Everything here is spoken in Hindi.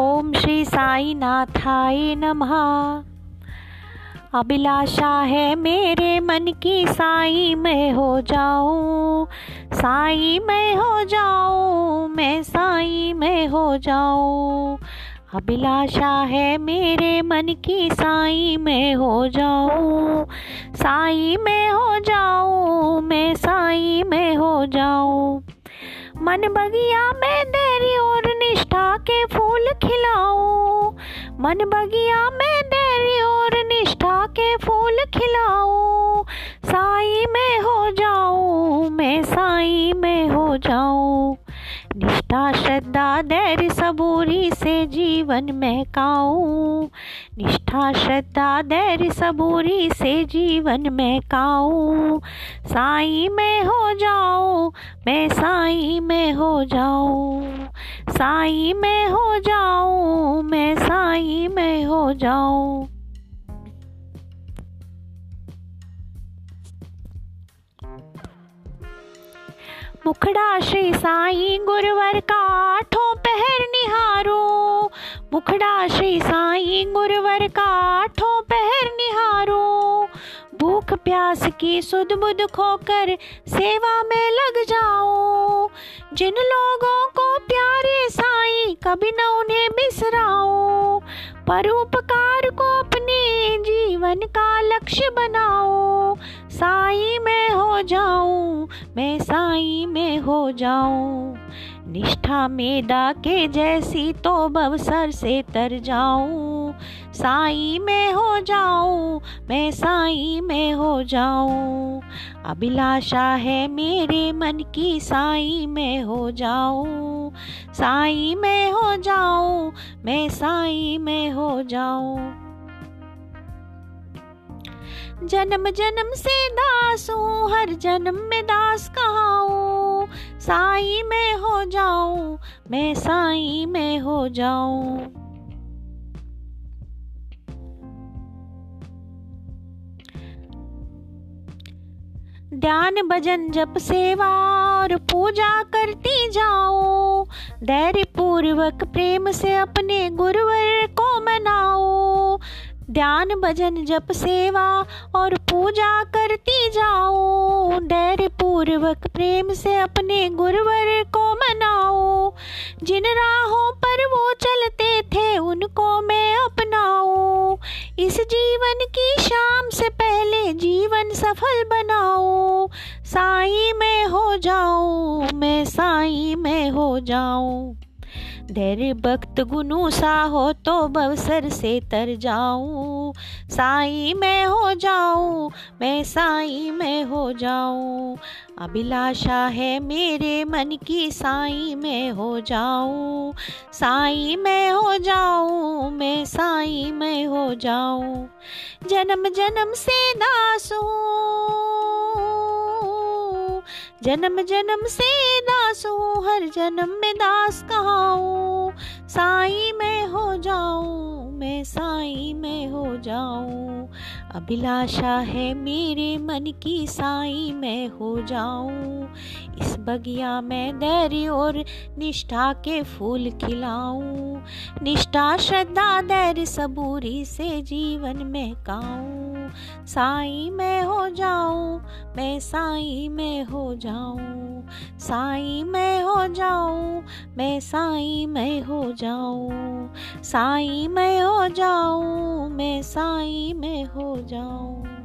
ओम श्री साई नाथाय नमः। अभिलाषा है मेरे मन की साई मैं हो जाऊं, साई मैं हो जाऊं, मैं साई मैं हो जाऊं। अभिलाषा है मेरे मन की साई मैं हो जाऊं, साई मैं हो जाऊं, मैं साई मैं हो जाऊं। मन बगिया में तेरी और निष्ठा के फूल खिलाऊं, मन बगिया में तेरी और निष्ठा के फूल खिलाऊं। साई मैं हो जाऊं, मैं साई मैं हो जाऊं। निष्ठा श्रद्धा धैर्य सबूरी से जीवन महकाऊं, निष्ठा श्रद्धा धैर्य सबूरी से जीवन महकाऊं। साई मैं हो जाऊं, मैं साई मैं हो जाऊं, साई मैं हो जाऊं, मैं साई मैं हो जाऊं। मुखड़ा श्री साई गुरुवर का आठों पहर निहारूं, मुखड़ा श्री साई गुरुवर का आठों पहर निहारूं। भूख प्यास की सुध बुध खोकर सेवा में लग जाऊं, जिन लोगों को प्यारे साई कभी न उन्हें बिसराऊं। परोपकार को अपने जीवन का लक्ष्य बनाऊं, साई मैं हो जाऊं, मैं साई मैं हो जाऊं। निष्ठा मेदा के जैसी तो बवसर से तर जाऊं, साई मैं हो जाऊं, मैं साई मैं हो जाऊं। अभिलाषा है मेरे मन की साई मैं हो जाऊं, साई मैं हो जाऊं, मैं साई मैं हो जाऊं। जन्म जन्म से दास हूँ, हर जन्म में दास कहाऊँ। साई मैं हो जाऊँ, मैं साई मैं हो जाऊँ। ध्यान भजन जप सेवा और पूजा करती जाऊं, धैर्य पूर्वक प्रेम से अपने गुरुवर को मनाऊं। ध्यान भजन जप सेवा और पूजा करती जाऊं, धैर्य पूर्वक प्रेम से अपने गुरुवर को मनाऊं। जिन राहों पर वो चलते थे उनको मैं अपनाऊं, इस जीवन की शाम से पहले जीवन सफल बनाऊं। साई मैं हो जाऊं, मैं साई मैं हो जाऊं। धैर्य भक्त गुनु सा हो तो बवसर से तर जाऊं, साई मैं हो जाऊं, मैं साई मैं हो जाऊं। अभिलाषा है मेरे मन की साई मैं हो जाऊं, साई मैं हो जाऊं, मैं साई मैं हो जाऊं। जन्म जन्म से दास हूँ, जन्म जन्म से दास हूँ, हर जन्म में दास कहाऊँ। साई मैं हो जाऊँ, मैं साई मैं हो जाऊँ। अभिलाषा है मेरे मन की साई मैं हो जाऊँ, इस बगिया में धैर्य और निष्ठा के फूल खिलाऊँ। निष्ठा श्रद्धा धैर्य सबूरी से जीवन महकाऊँ। साई मैं हो जाऊँ, मैं साई मैं हो जाऊँ, साई मैं हो जाऊँ, मैं साई मैं हो जाऊँ, साई मैं हो जाऊँ, मैं साई मैं हो जाऊँ।